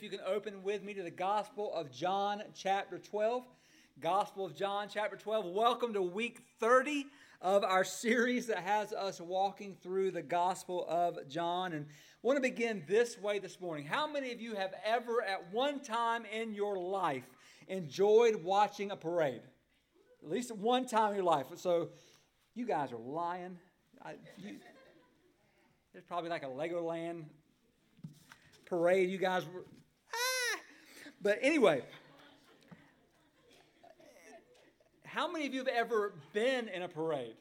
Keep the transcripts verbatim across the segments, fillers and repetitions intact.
if you can open with me to the Gospel of John chapter twelve. Gospel of John chapter twelve. Welcome to week thirty of our series that has us walking through the Gospel of John. And I want to begin this way this morning. How many of you have ever at one time in your life enjoyed watching a parade? At least one time in your life. So you guys are lying. I, you, there's probably like a Legoland parade you guys were... Ah! But anyway... How many of you have ever been in a parade?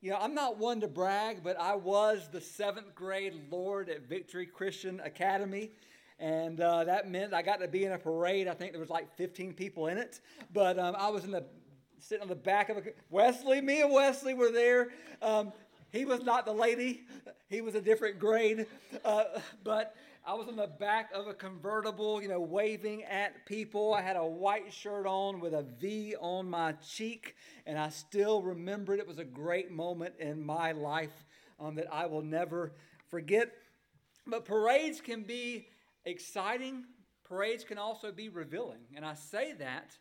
You know, I'm not one to brag, but I was the seventh grade Lord at Victory Christian Academy, and uh, that meant I got to be in a parade. I think there was like fifteen people in it, but um, I was in the sitting on the back of a Wesley. Me and Wesley were there. Um, he was not the lady; he was a different grade, uh, but. I was on the back of a convertible, you know, waving at people. I had a white shirt on with a V on my cheek, and I still remember it. It was a great moment in my life um, that I will never forget. But parades can be exciting. Parades can also be revealing, and I say that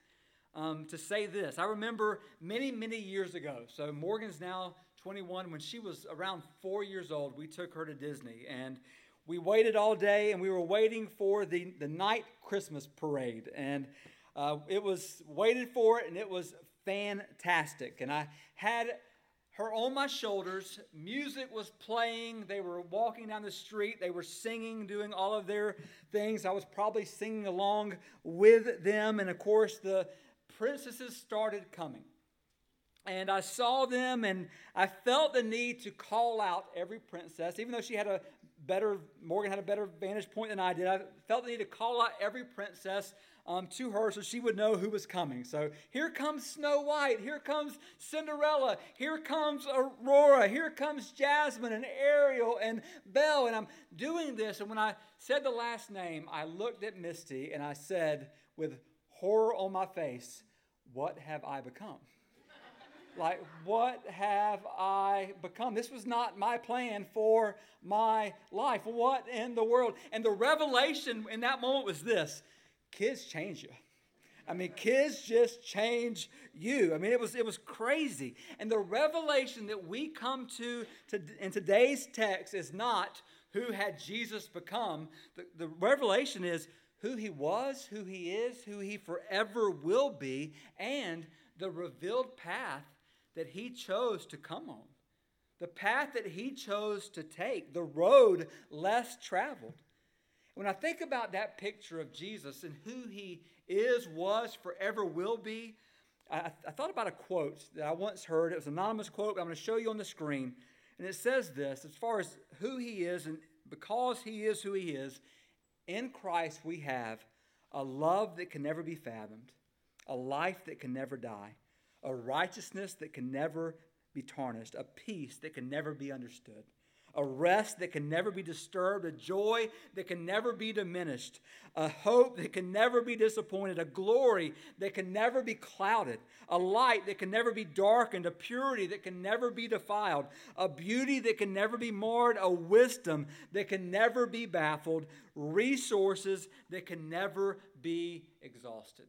um, to say this. I remember many, many years ago, so Morgan's now twenty-one. When she was around four years old, we took her to Disney, and we waited all day, and we were waiting for the, the night Christmas parade, and uh, it was waited for it, and it was fantastic. And I had her on my shoulders. Music was playing. They were walking down the street. They were singing, doing all of their things. I was probably singing along with them, and of course, the princesses started coming. And I saw them, and I felt the need to call out every princess, even though she had a better, Morgan had a better vantage point than I did. I felt the need to call out every princess um, to her so she would know who was coming. So here comes Snow White, here comes Cinderella, here comes Aurora, here comes Jasmine and Ariel and Belle. And I'm doing this, and when I said the last name, I looked at Misty, and I said, with horror on my face, "What have I become?" Like, what have I become? This was not my plan for my life. What in the world? And the revelation in that moment was this: kids change you. I mean, kids just change you. I mean, it was it was crazy. And the revelation that we come to, to in today's text is not who had Jesus become. The, the revelation is who he was, who he is, who he forever will be, and the revealed path that he chose to come on, the path that he chose to take, the road less traveled. When I think about that picture of Jesus and who he is, was, forever will be, I, I thought about a quote that I once heard. It was an anonymous quote, but I'm going to show you on the screen. And it says this, as far as who he is, and because he is who he is, in Christ we have a love that can never be fathomed, a life that can never die, a righteousness that can never be tarnished, a peace that can never be understood, a rest that can never be disturbed, a joy that can never be diminished, a hope that can never be disappointed, a glory that can never be clouded, a light that can never be darkened, a purity that can never be defiled, a beauty that can never be marred, a wisdom that can never be baffled, resources that can never be exhausted.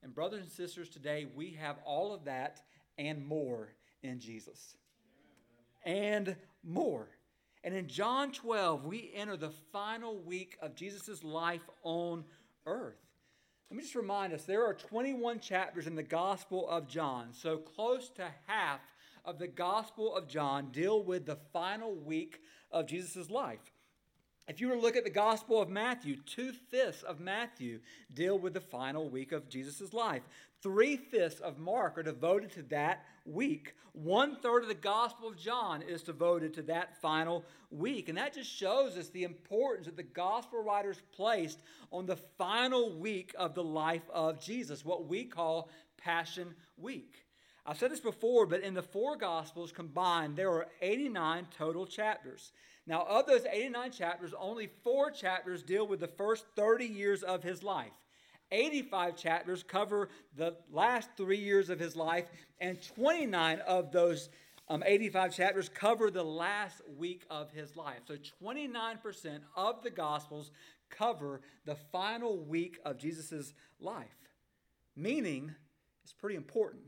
And brothers and sisters, today we have all of that and more in Jesus. And more. And in John twelve, we enter the final week of Jesus' life on earth. Let me just remind us, there are twenty-one chapters in the Gospel of John. So close to half of the Gospel of John deal with the final week of Jesus' life. If you were to look at the Gospel of Matthew, two-fifths of Matthew deal with the final week of Jesus' life. Three-fifths of Mark are devoted to that week. One-third of the Gospel of John is devoted to that final week. And that just shows us the importance that the Gospel writers placed on the final week of the life of Jesus, what we call Passion Week. I've said this before, but in the four Gospels combined, there are eighty-nine total chapters. Now, of those eighty-nine chapters, only four chapters deal with the first thirty years of his life. eighty-five chapters cover the last three years of his life, and twenty-nine of those um, eighty-five chapters cover the last week of his life. So twenty-nine percent of the Gospels cover the final week of Jesus' life. Meaning, it's pretty important.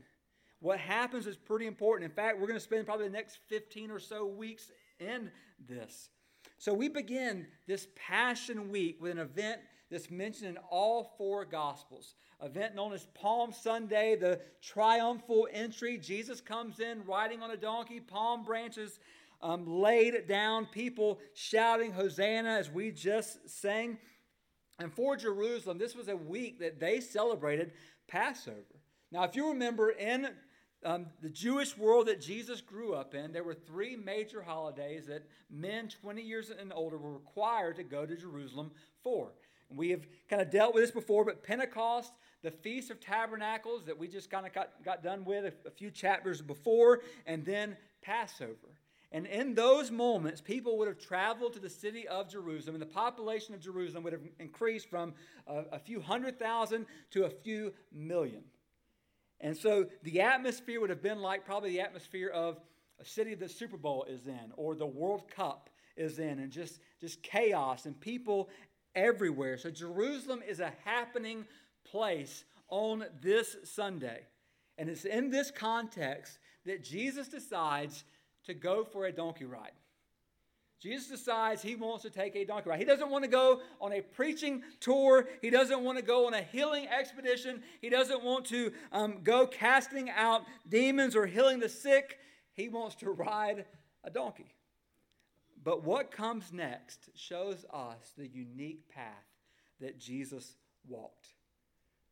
What happens is pretty important. In fact, we're going to spend probably the next fifteen or so weeks in this. So we begin this Passion Week with an event that's mentioned in all four Gospels. Event known as Palm Sunday, the triumphal entry. Jesus comes in riding on a donkey, palm branches um, laid down, people shouting Hosanna as we just sang. And for Jerusalem, this was a week that they celebrated Passover. Now, if you remember, in um, the Jewish world that Jesus grew up in, there were three major holidays that men twenty years and older were required to go to Jerusalem for. We have kind of dealt with this before, but Pentecost, the Feast of Tabernacles that we just kind of got, got done with a, a few chapters before, and then Passover. And in those moments, people would have traveled to the city of Jerusalem, and the population of Jerusalem would have increased from a, a few hundred thousand to a few million. And so the atmosphere would have been like probably the atmosphere of a city the Super Bowl is in, or the World Cup is in, and just, just chaos and people everywhere. So Jerusalem is a happening place on this Sunday. And it's in this context that Jesus decides to go for a donkey ride. Jesus decides he wants to take a donkey ride. He doesn't want to go on a preaching tour. He doesn't want to go on a healing expedition. He doesn't want to um, go casting out demons or healing the sick. He wants to ride a donkey. But what comes next shows us the unique path that Jesus walked.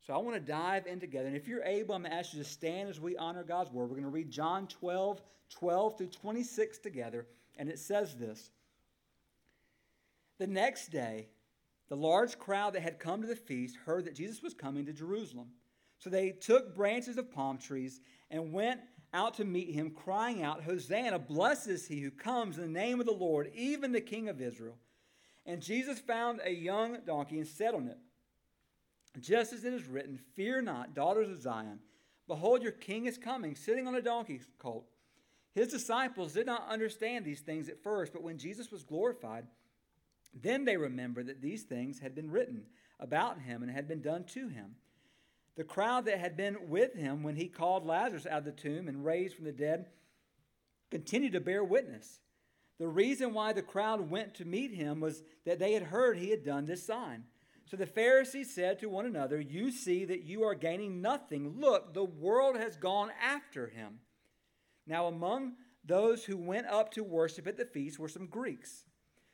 So I want to dive in together. And if you're able, I'm going to ask you to stand as we honor God's word. We're going to read John twelve, twelve through twenty-six together. And it says this. The next day, the large crowd that had come to the feast heard that Jesus was coming to Jerusalem. So they took branches of palm trees and went out to meet him, crying out, Hosanna, blessed is he who comes in the name of the Lord, even the King of Israel. And Jesus found a young donkey and sat on it. Just as it is written, fear not, daughters of Zion. Behold, your king is coming, sitting on a donkey's colt. His disciples did not understand these things at first, but when Jesus was glorified, then they remembered that these things had been written about him and had been done to him. The crowd that had been with him when he called Lazarus out of the tomb and raised from the dead continued to bear witness. The reason why the crowd went to meet him was that they had heard he had done this sign. So the Pharisees said to one another, you see that you are gaining nothing. Look, the world has gone after him. Now among those who went up to worship at the feast were some Greeks.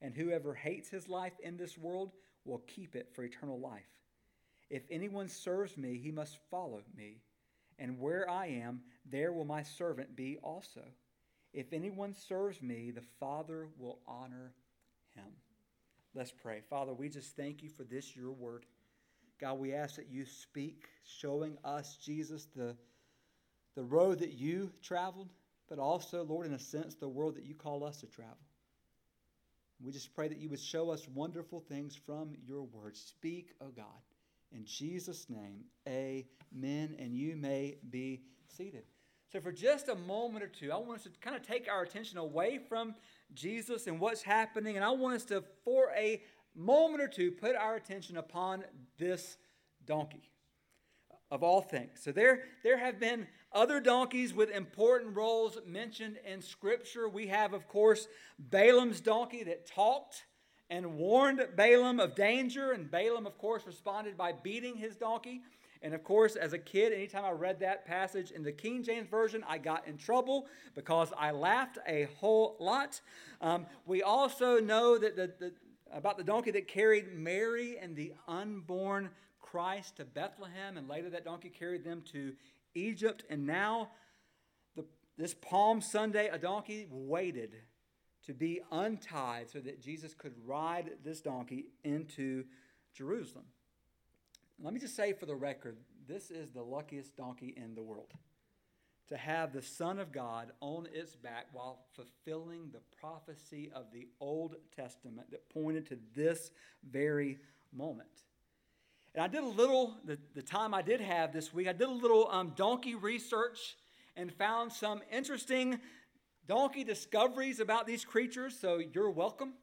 and whoever hates his life in this world will keep it for eternal life. If anyone serves me, he must follow me, and where I am, there will my servant be also. If anyone serves me, the Father will honor him. Let's pray. Father, we just thank you for this, your word. God, we ask that you speak, showing us, Jesus, the, the road that you traveled, but also, Lord, in a sense, the world that you call us to travel. We just pray that you would show us wonderful things from your word. Speak, oh God, in Jesus' name, amen, and you may be seated. So for just a moment or two, I want us to kind of take our attention away from Jesus and what's happening, and I want us to, for a moment or two, put our attention upon this donkey, of all things. So there, there have been other donkeys with important roles mentioned in Scripture. We have, of course, Balaam's donkey that talked and warned Balaam of danger, and Balaam, of course, responded by beating his donkey. And of course, as a kid, anytime I read that passage in the King James Version, I got in trouble because I laughed a whole lot. Um, we also know that the, the, about the donkey that carried Mary and the unborn Christ to Bethlehem, and later that donkey carried them to Egypt. And now, the, this Palm Sunday, a donkey waited to be untied so that Jesus could ride this donkey into Egypt. Jerusalem. Let me just say for the record, this is the luckiest donkey in the world, to have the Son of God on its back while fulfilling the prophecy of the Old Testament that pointed to this very moment. And I did a little, the, the time I did have this week, I did a little um, donkey research and found some interesting donkey discoveries about these creatures, so you're welcome.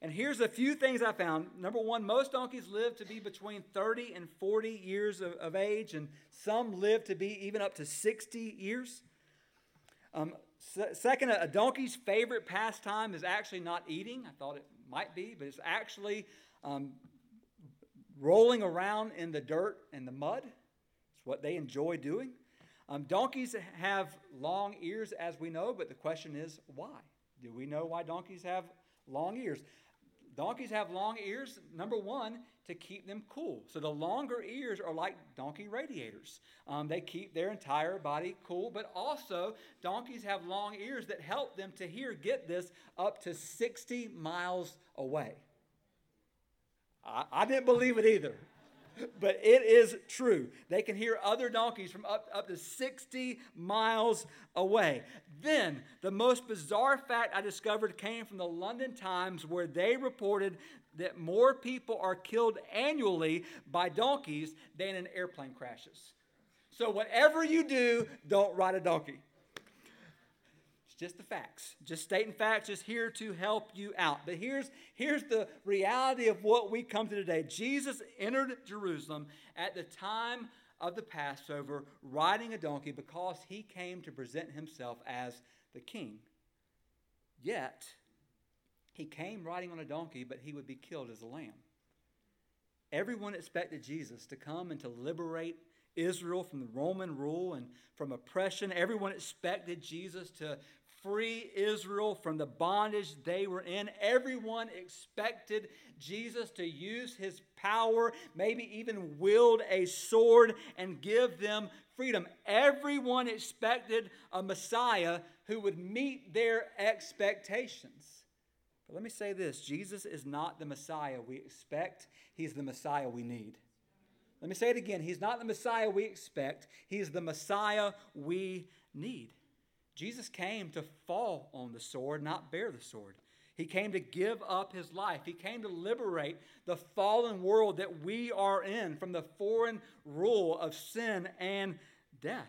And here's a few things I found. Number one, most donkeys live to be between thirty and forty years of, of age, and some live to be even up to sixty years. Um, se- second, a donkey's favorite pastime is actually not eating. I thought it might be, but it's actually um, rolling around in the dirt and the mud. It's what they enjoy doing. Um, donkeys have long ears, as we know, but the question is, why? Do we know why donkeys have long ears? Donkeys have long ears, number one, to keep them cool. So the longer ears are like donkey radiators. Um, they keep their entire body cool, but also donkeys have long ears that help them to hear, get this, up to sixty miles away. I, I didn't believe it either. But it is true. They can hear other donkeys from up, up to sixty miles away. Then, the most bizarre fact I discovered came from the London Times, where they reported that more people are killed annually by donkeys than in airplane crashes. So whatever you do, don't ride a donkey. It's just the facts. Just stating facts, just here to help you out. But here's, here's the reality of what we come to today. Jesus entered Jerusalem at the time of the Passover riding a donkey because he came to present himself as the king. Yet, he came riding on a donkey, but he would be killed as a lamb. Everyone expected Jesus to come and to liberate Israel from the Roman rule and from oppression. Everyone expected Jesus to free Israel from the bondage they were in. Everyone expected Jesus to use his power, maybe even wield a sword and give them freedom. Everyone expected a Messiah who would meet their expectations. But let me say this, Jesus is not the Messiah we expect. He's the Messiah we need. Let me say it again. He's not the Messiah we expect. He's the Messiah we need. Jesus came to fall on the sword, not bear the sword. He came to give up his life. He came to liberate the fallen world that we are in from the foreign rule of sin and death,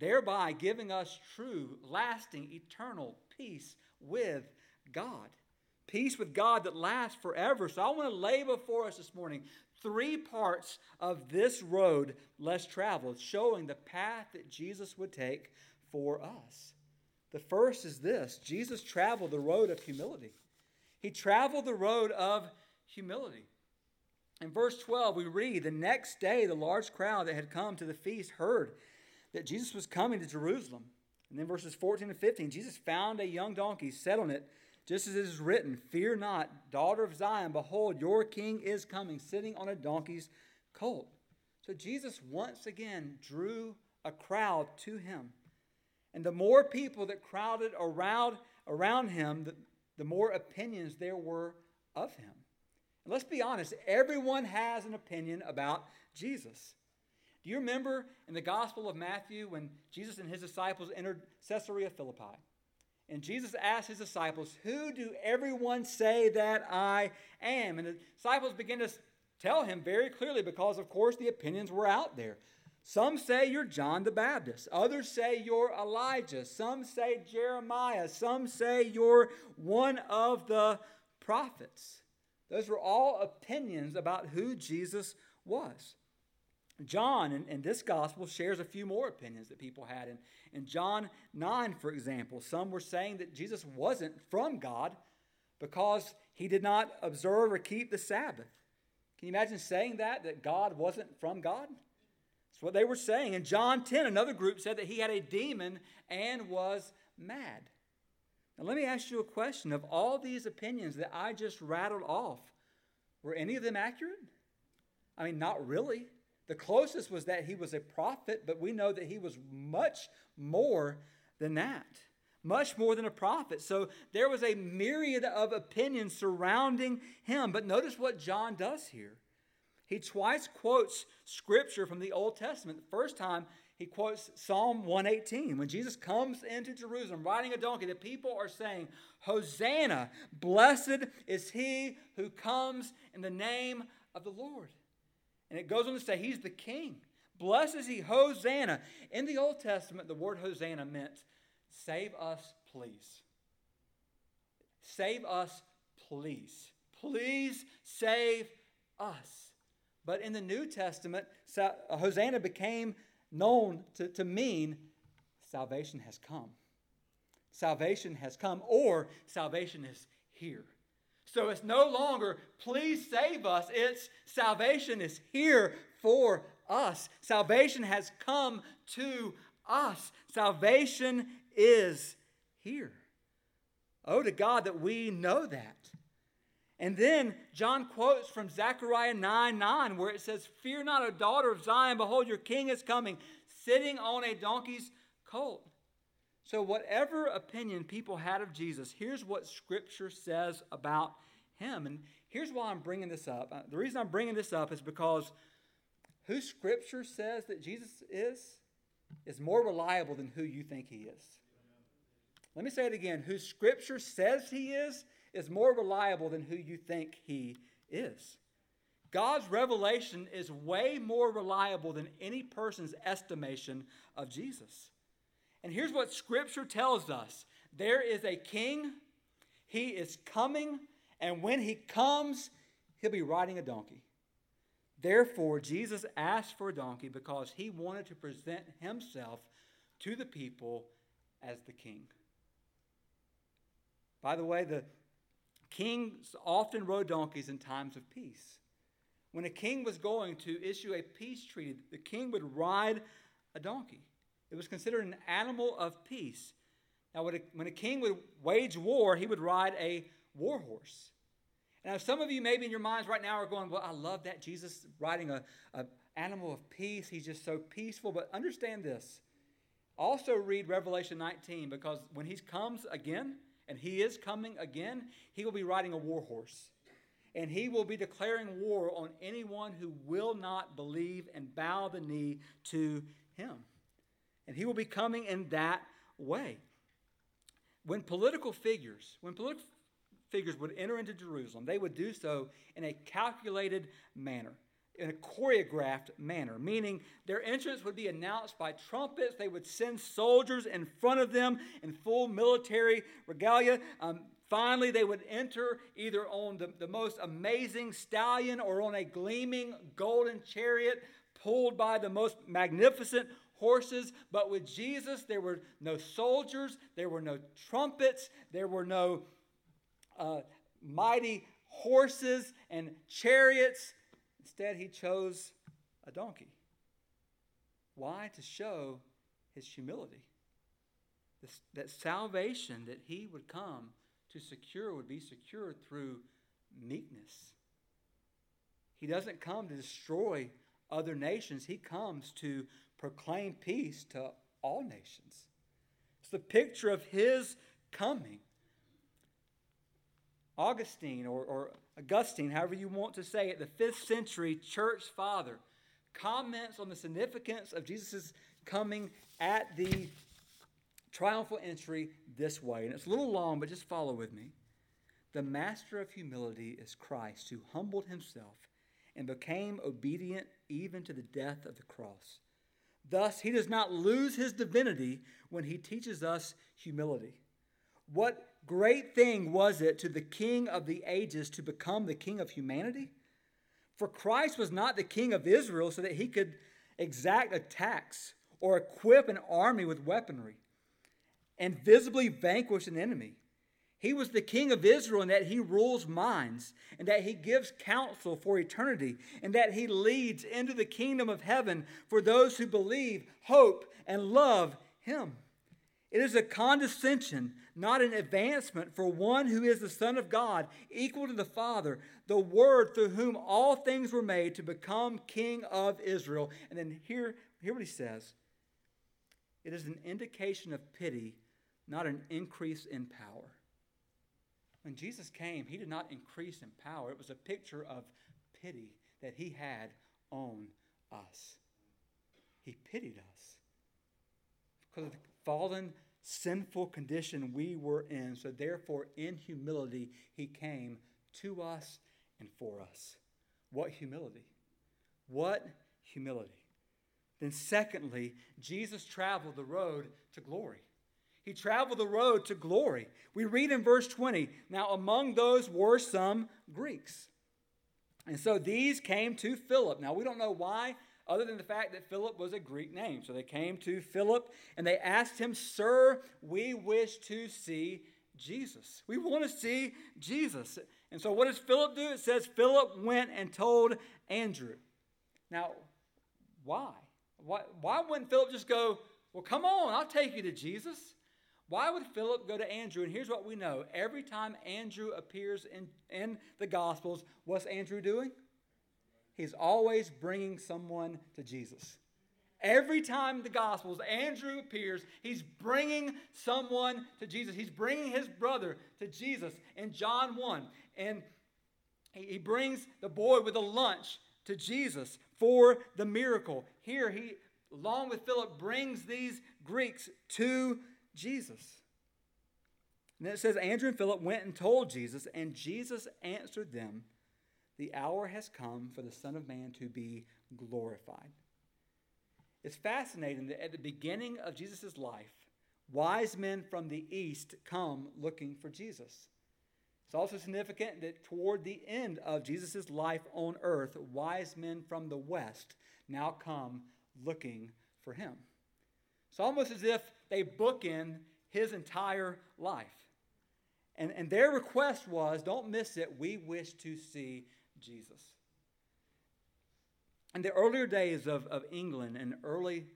thereby giving us true, lasting, eternal peace with God. Peace with God that lasts forever. So I want to lay before us this morning three parts of this road less traveled, showing the path that Jesus would take for us. The first is this: Jesus traveled the road of humility. He traveled the road of humility. In verse twelve, we read, "The next day, the large crowd that had come to the feast heard that Jesus was coming to Jerusalem." And then verses fourteen and fifteen, "Jesus found a young donkey, sat on it, just as it is written, 'Fear not, daughter of Zion, behold, your king is coming, sitting on a donkey's colt.'" So Jesus once again drew a crowd to him. And the more people that crowded around, around him, the, the more opinions there were of him. And let's be honest, everyone has an opinion about Jesus. Do you remember in the Gospel of Matthew when Jesus and his disciples entered Caesarea Philippi? And Jesus asked his disciples, "Who do everyone say that I am?" And the disciples began to tell him very clearly because, of course, the opinions were out there. "Some say you're John the Baptist. Others say you're Elijah. Some say Jeremiah. Some say you're one of the prophets." Those were all opinions about who Jesus was. John, in, in this gospel, shares a few more opinions that people had. In, in John nine, for example, some were saying that Jesus wasn't from God because he did not observe or keep the Sabbath. Can you imagine saying that, that God wasn't from God? That's what they were saying. In John ten, another group said that he had a demon and was mad. Now let me ask you a question. Of all these opinions that I just rattled off, were any of them accurate? I mean, not really. The closest was that he was a prophet, but we know that he was much more than that, much more than a prophet. So there was a myriad of opinions surrounding him. But notice what John does here. He twice quotes scripture from the Old Testament. The first time, he quotes Psalm one eighteen. When Jesus comes into Jerusalem riding a donkey, the people are saying, Hosanna, blessed is he who comes in the name of the Lord. And it goes on to say, he's the king. Blessed is he, Hosanna. In the Old Testament, the word Hosanna meant, save us, please. Save us, please. Please save us. But in the New Testament, Hosanna became known to, to mean salvation has come. Salvation has come, or salvation is here. So it's no longer, please save us. It's salvation is here for us. Salvation has come to us. Salvation is here. Oh, to God that we know that. And then John quotes from Zechariah nine nine, where it says, Fear not, O daughter of Zion, behold, your king is coming, sitting on a donkey's colt. So whatever opinion people had of Jesus, here's what Scripture says about him. And here's why I'm bringing this up. The reason I'm bringing this up is because who Scripture says that Jesus is, is more reliable than who you think he is. Let me say it again. Who Scripture says he is, is more reliable than who you think he is. God's revelation is way more reliable than any person's estimation of Jesus. And here's what Scripture tells us. There is a king. He is coming. And when he comes, he'll be riding a donkey. Therefore, Jesus asked for a donkey because he wanted to present himself to the people as the king. By the way, the kings often rode donkeys in times of peace. When a king was going to issue a peace treaty, the king would ride a donkey. It was considered an animal of peace. Now, when a king would wage war, he would ride a war horse. Now, some of you maybe in your minds right now are going, well, I love that Jesus riding a, a animal of peace. He's just so peaceful. But understand this. Also read Revelation nineteen, because when he comes again, and he is coming again, he will be riding a war horse. And he will be declaring war on anyone who will not believe and bow the knee to him. And he will be coming in that way. When political figures, when political figures would enter into Jerusalem, they would do so in a calculated manner, in a choreographed manner, meaning their entrance would be announced by trumpets. They would send soldiers in front of them in full military regalia. Um, finally, they would enter either on the, the most amazing stallion or on a gleaming golden chariot pulled by the most magnificent horses. But with Jesus, there were no soldiers. There were no trumpets. There were no uh, mighty horses and chariots. Instead, he chose a donkey. Why? To show his humility. This, that salvation that he would come to secure would be secured through meekness. He doesn't come to destroy other nations. He comes to proclaim peace to all nations. It's the picture of his coming. Augustine, or, or Augustine, however you want to say it, the fifth century church father, comments on the significance of Jesus' coming at the triumphal entry this way. And it's a little long, but just follow with me. The master of humility is Christ, who humbled himself and became obedient even to the death of the cross. Thus, he does not lose his divinity when he teaches us humility. What great thing was it to the King of the ages to become the King of humanity? For Christ was not the King of Israel so that he could exact a tax or equip an army with weaponry and visibly vanquish an enemy. He was the King of Israel in that he rules minds, and that he gives counsel for eternity, and that he leads into the kingdom of heaven for those who believe, hope, and love him. It is a condescension, not an advancement, for one who is the Son of God, equal to the Father, the Word through whom all things were made, to become King of Israel. And then hear, hear what he says. It is an indication of pity, not an increase in power. When Jesus came, he did not increase in power. It was a picture of pity, that he had on us. He pitied us. Because of the fallen, sinful condition we were in, so therefore in humility he came to us and for us. What humility? What humility? Then secondly, Jesus traveled the road to glory. He traveled the road to glory. We read in verse twenty, now among those were some Greeks. And so these came to Philip. Now we don't know why, other than the fact that Philip was a Greek name. So they came to Philip and they asked him, "Sir, we wish to see Jesus. We want to see Jesus." And so what does Philip do? It says Philip went and told Andrew. Now, why? Why, why wouldn't Philip just go, "Well, come on, I'll take you to Jesus"? Why would Philip go to Andrew? And here's what we know. Every time Andrew appears in, in the Gospels, what's Andrew doing? He's always bringing someone to Jesus. Every time the Gospels, Andrew appears, he's bringing someone to Jesus. He's bringing his brother to Jesus in John one. And he brings the boy with a lunch to Jesus for the miracle. Here he, along with Philip, brings these Greeks to Jesus. Jesus. And then it says, Andrew and Philip went and told Jesus, and Jesus answered them, "The hour has come for the Son of Man to be glorified." It's fascinating that at the beginning of Jesus' life, wise men from the east come looking for Jesus. It's also significant that toward the end of Jesus' life on earth, wise men from the west now come looking for him. It's almost as if they bookend his entire life. And, and their request was, don't miss it, we wish to see Jesus. In the earlier days of, of England and early,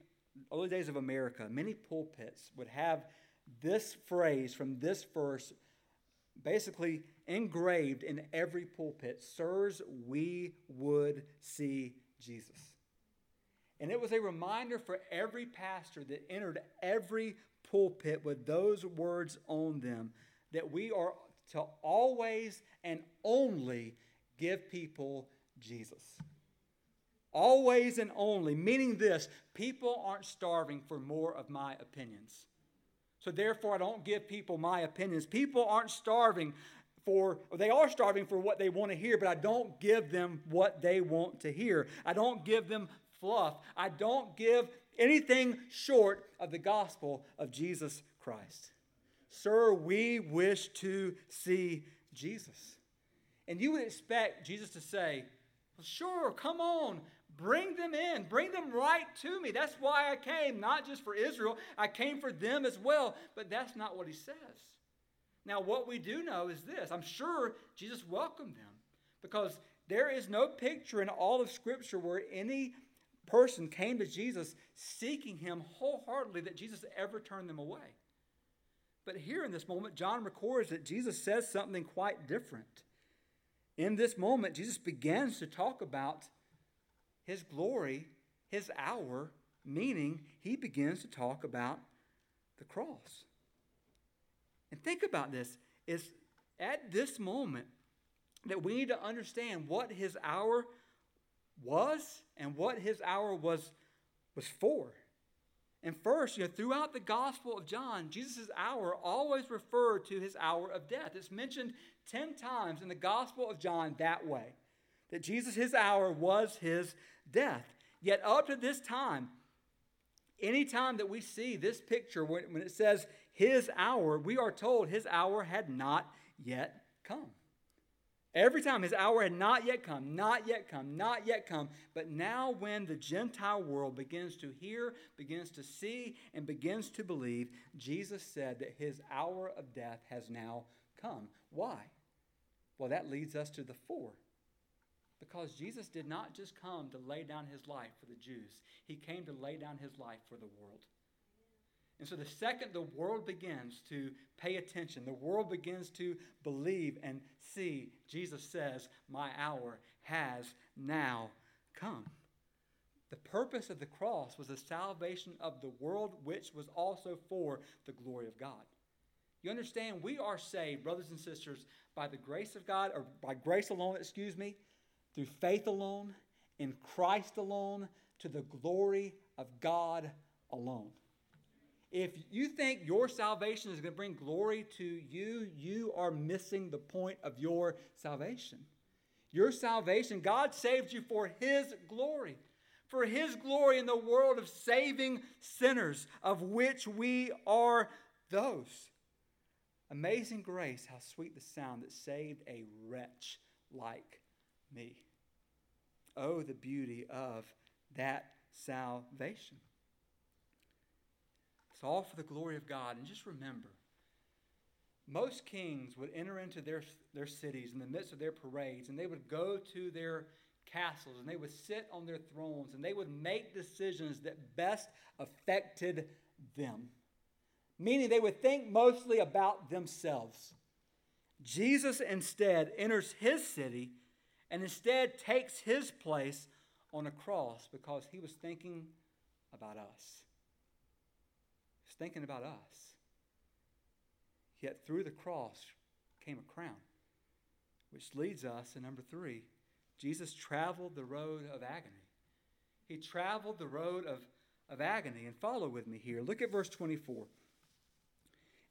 early days of America, many pulpits would have this phrase from this verse basically engraved in every pulpit: "Sirs, we would see Jesus." And it was a reminder for every pastor that entered every pulpit with those words on them, that we are to always and only give people Jesus. Always and only, meaning this: people aren't starving for more of my opinions. So therefore, I don't give people my opinions. People aren't starving For, or they are starving for what they want to hear, but I don't give them what they want to hear. I don't give them fluff. I don't give anything short of the gospel of Jesus Christ. Sir, we wish to see Jesus. And you would expect Jesus to say, "Well, sure, come on, bring them in, bring them right to me. That's why I came, not just for Israel. I came for them as well." But that's not what he says. Now, what we do know is this. I'm sure Jesus welcomed them, because there is no picture in all of Scripture where any person came to Jesus seeking him wholeheartedly that Jesus ever turned them away. But here in this moment, John records that Jesus says something quite different. In this moment, Jesus begins to talk about his glory, his hour, meaning he begins to talk about the cross. And think about this. It's at this moment that we need to understand what his hour was and what his hour was, was for. And first, you know, throughout the Gospel of John, Jesus' hour always referred to his hour of death. It's mentioned ten times in the Gospel of John that way, that Jesus, his hour was his death. Yet up to this time, anytime that we see this picture, when it says his hour, we are told his hour had not yet come. Every time his hour had not yet come, not yet come, not yet come. But now when the Gentile world begins to hear, begins to see, and begins to believe, Jesus said that his hour of death has now come. Why? Well, that leads us to the four. Because Jesus did not just come to lay down his life for the Jews. He came to lay down his life for the world. And so the second the world begins to pay attention, the world begins to believe and see, Jesus says, "My hour has now come." The purpose of the cross was the salvation of the world, which was also for the glory of God. You understand, we are saved, brothers and sisters, by the grace of God, or by grace alone, excuse me, through faith alone, in Christ alone, to the glory of God alone. If you think your salvation is going to bring glory to you, you are missing the point of your salvation. Your salvation, God saved you for His glory. For His glory in the world of saving sinners, of which we are those. Amazing grace, how sweet the sound that saved a wretch like me. Oh, the beauty of that salvation. It's all for the glory of God. And just remember, most kings would enter into their, their cities in the midst of their parades, and they would go to their castles, and they would sit on their thrones, and they would make decisions that best affected them. Meaning they would think mostly about themselves. Jesus instead enters His city and instead takes His place on a cross because He was thinking about us. He was thinking about us. Yet through the cross came a crown, which leads us to number three. Jesus traveled the road of agony. He traveled the road of, of agony. And follow with me here. Look at verse twenty-four.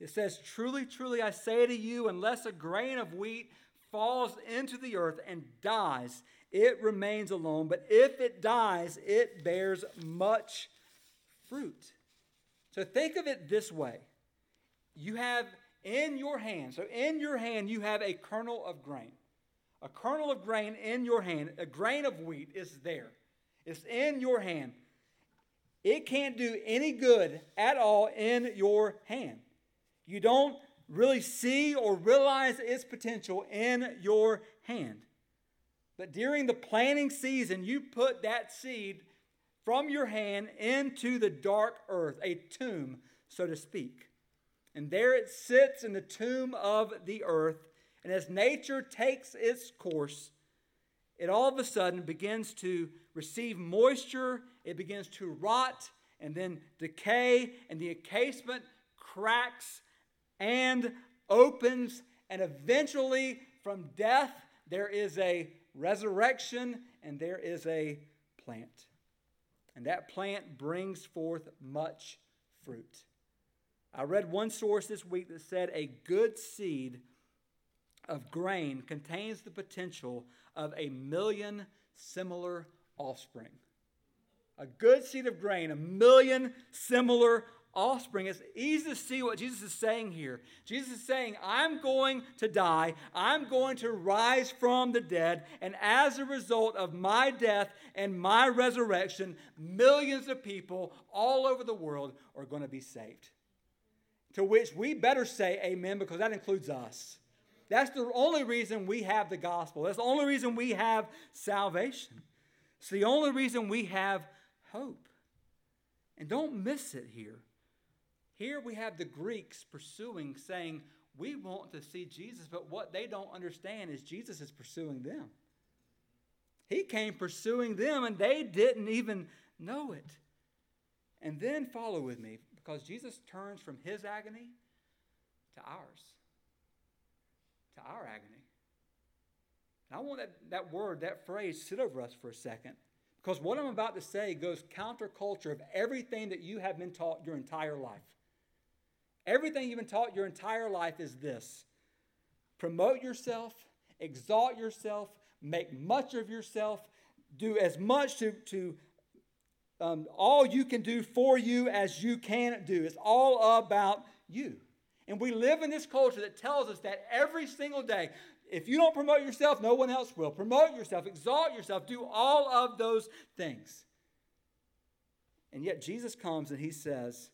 It says, "Truly, truly, I say to you, unless a grain of wheat falls into the earth and dies, it remains alone. But if it dies, it bears much fruit." So think of it this way. You have in your hand, so in your hand you have a kernel of grain. A kernel of grain in your hand, a grain of wheat is there. It's in your hand. It can't do any good at all in your hand. You don't really see or realize its potential in your hand. But during the planting season, you put that seed from your hand into the dark earth, a tomb, so to speak. And there it sits in the tomb of the earth. And as nature takes its course, it all of a sudden begins to receive moisture. It begins to rot and then decay. And the encasement cracks and opens. And eventually, from death, there is a resurrection and there is a plant. And that plant brings forth much fruit. I read one source this week that said a good seed of grain contains the potential of a million similar offspring. A good seed of grain, a million similar offspring. It's easy to see what Jesus is saying here. Jesus is saying, I'm going to die. I'm going to rise from the dead. And as a result of my death and my resurrection, millions of people all over the world are going to be saved. To which we better say amen, because that includes us. That's the only reason we have the gospel. That's the only reason we have salvation. It's the only reason we have hope. And don't miss it here. Here we have the Greeks pursuing, saying, we want to see Jesus, but what they don't understand is Jesus is pursuing them. He came pursuing them, and they didn't even know it. And then follow with me, because Jesus turns from His agony to ours. To our agony. And I want that, that word, that phrase, sit over us for a second. Because what I'm about to say goes counterculture of everything that you have been taught your entire life. Everything you've been taught your entire life is this. Promote yourself, exalt yourself, make much of yourself, do as much to... to Um, all you can do for you as you can do. It's all about you. And we live in this culture that tells us that every single day, if you don't promote yourself, no one else will. Promote yourself, exalt yourself, do all of those things. And yet Jesus comes and He says,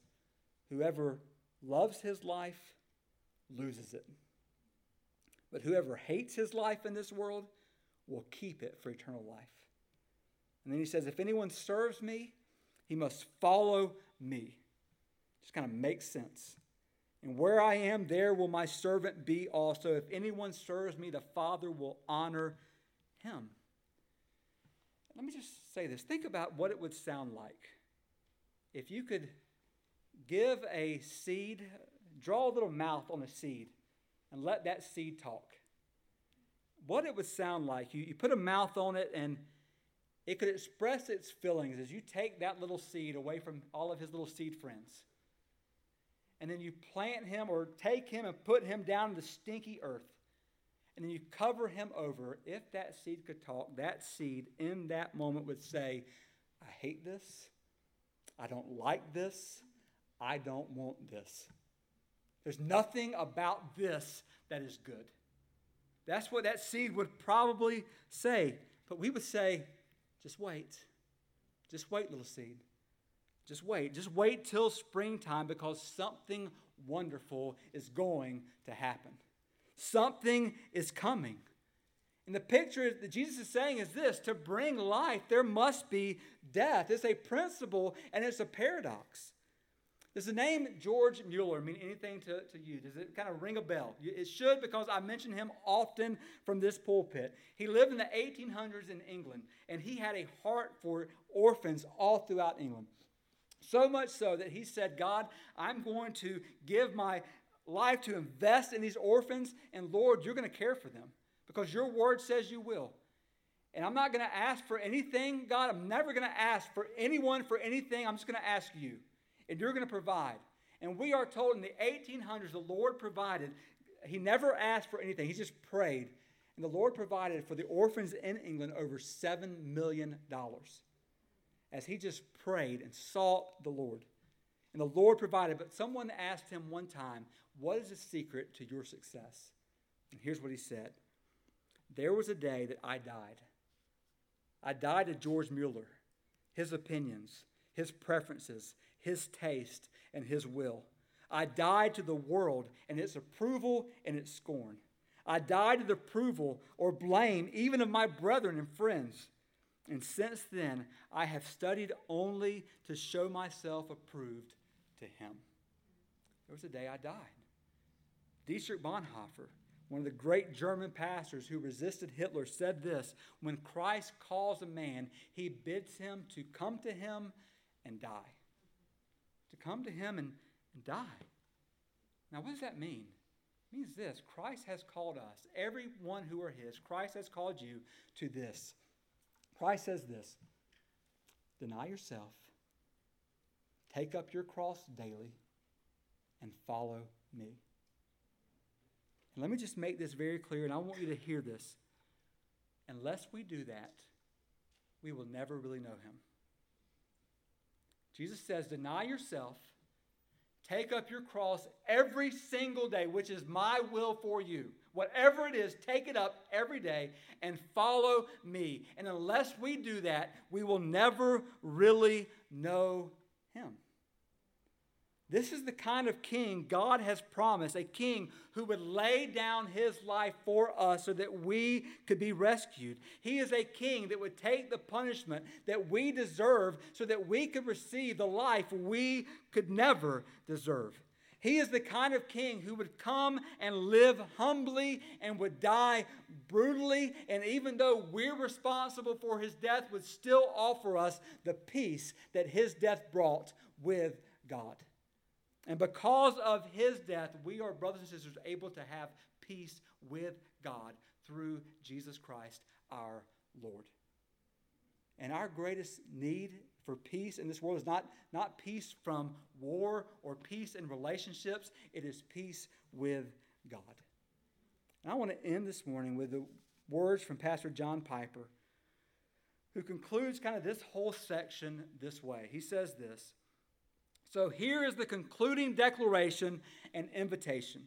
whoever loves his life loses it. But whoever hates his life in this world will keep it for eternal life. And then He says, if anyone serves me, he must follow me. Just kind of makes sense. And where I am, there will my servant be also. If anyone serves me, the Father will honor him. Let me just say this. Think about what it would sound like if you could give a seed, draw a little mouth on a seed, and let that seed talk. what it would sound like. You, you put a mouth on it, and it could express its feelings as you take that little seed away from all of his little seed friends. And then you plant him or take him and put him down in the stinky earth. And then you cover him over. If that seed could talk, that seed in that moment would say, I hate this. I don't like this. I don't want this. There's nothing about this that is good. That's what that seed would probably say. But we would say, just wait. Just wait, little seed. Just wait. Just wait till springtime, because something wonderful is going to happen. Something is coming. And the picture that Jesus is saying is this: to bring life, there must be death. It's a principle, and it's a paradox. Does the name George Mueller mean anything to, to you? Does it kind of ring a bell? It should, because I mention him often from this pulpit. He lived in the eighteen hundreds in England, and he had a heart for orphans all throughout England. So much so that he said, God, I'm going to give my life to invest in these orphans, and Lord, you're going to care for them, because your word says you will. And I'm not going to ask for anything, God. I'm never going to ask for anyone for anything. I'm just going to ask you. And you're going to provide. And we are told in the eighteen hundreds, the Lord provided. He never asked for anything. He just prayed. And the Lord provided for the orphans in England over seven million dollars. As he just prayed and sought the Lord. And the Lord provided. But someone asked him one time, what is the secret to your success? And here's what he said. There was a day that I died. I died to George Mueller, his opinions, his preferences, his taste, and his will. I died to the world and its approval and its scorn. I died to the approval or blame even of my brethren and friends. And since then, I have studied only to show myself approved to him. There was a day I died. Dietrich Bonhoeffer, one of the great German pastors who resisted Hitler, said this: when Christ calls a man, he bids him to come to him and die. To come to him and, and die. Now, what does that mean? It means this: Christ has called us, everyone who are his, Christ has called you to this. Christ says this: deny yourself, take up your cross daily, and follow me. And let me just make this very clear, and I want you to hear this. Unless we do that, we will never really know him. Jesus says, deny yourself, take up your cross every single day, which is my will for you. Whatever it is, take it up every day and follow me. And unless we do that, we will never really know him. This is the kind of king God has promised, a king who would lay down his life for us so that we could be rescued. He is a king that would take the punishment that we deserve so that we could receive the life we could never deserve. He is the kind of king who would come and live humbly and would die brutally, and even though we're responsible for his death, would still offer us the peace that his death brought with God. And because of his death, we are, brothers and sisters, able to have peace with God through Jesus Christ our Lord. And our greatest need for peace in this world is not, not peace from war or peace in relationships. It is peace with God. And I want to end this morning with the words from Pastor John Piper, who concludes kind of this whole section this way. He says this: so here is the concluding declaration and invitation.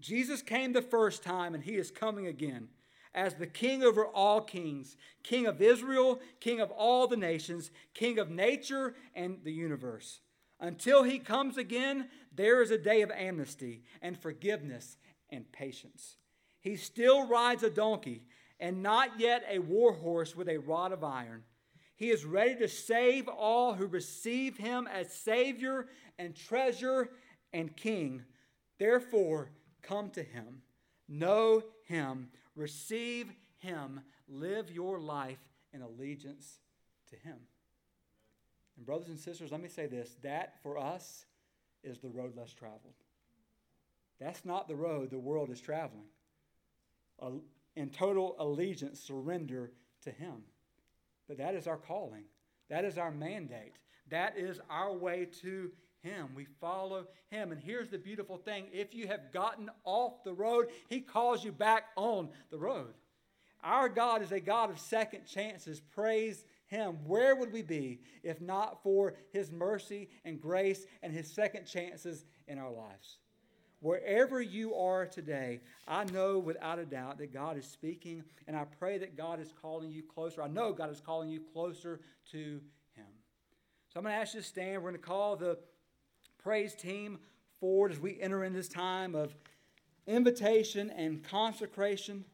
Jesus came the first time, and he is coming again as the king over all kings, king of Israel, king of all the nations, king of nature and the universe. Until he comes again, there is a day of amnesty and forgiveness and patience. He still rides a donkey and not yet a war horse with a rod of iron. He is ready to save all who receive him as Savior and treasure and King. Therefore, come to him, know him, receive him, live your life in allegiance to him. And brothers and sisters, let me say this: that for us is the road less traveled. That's not the road the world is traveling. A in total allegiance, surrender to him. But that is our calling. That is our mandate. That is our way to him. We follow him. And here's the beautiful thing. If you have gotten off the road, he calls you back on the road. Our God is a God of second chances. Praise him. Where would we be if not for his mercy and grace and his second chances in our lives? Wherever you are today, I know without a doubt that God is speaking, and I pray that God is calling you closer. I know God is calling you closer to him. So I'm going to ask you to stand. We're going to call the praise team forward as we enter in this time of invitation and consecration.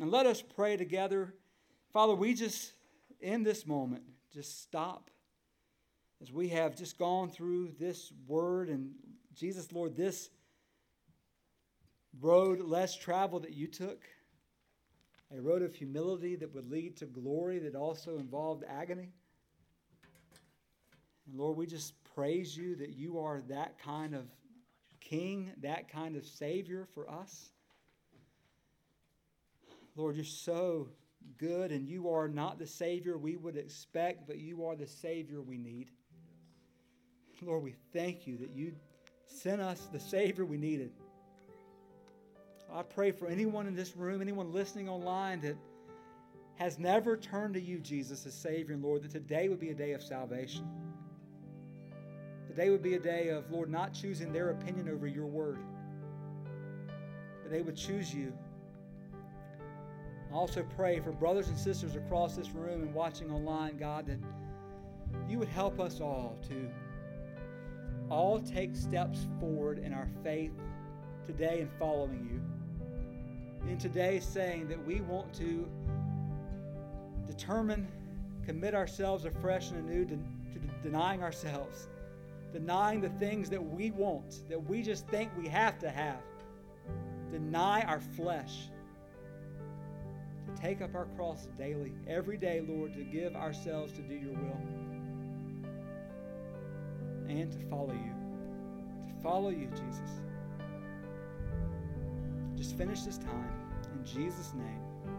And let us pray together. Father, we just, in this moment, just stop as we have just gone through this word and Jesus, Lord, this road less traveled that you took, a road of humility that would lead to glory that also involved agony. And Lord, we just praise you that you are that kind of king, that kind of savior for us. Lord, you're so good, and you are not the savior we would expect, but you are the savior we need. Lord, we thank you that you sent us the savior we needed. I pray for anyone in this room, anyone listening online that has never turned to you, Jesus, as Savior and Lord, that today would be a day of salvation. Today would be a day of, Lord, not choosing their opinion over your word, but they would choose you. I also pray for brothers and sisters across this room and watching online, God, that you would help us all to all take steps forward in our faith today and following you. And today saying that we want to determine, commit ourselves afresh and anew to, to denying ourselves, denying the things that we want, that we just think we have to have, deny our flesh, to take up our cross daily, every day, Lord, to give ourselves to do your will and to follow you, to follow you, Jesus. Just finish this time in Jesus' name.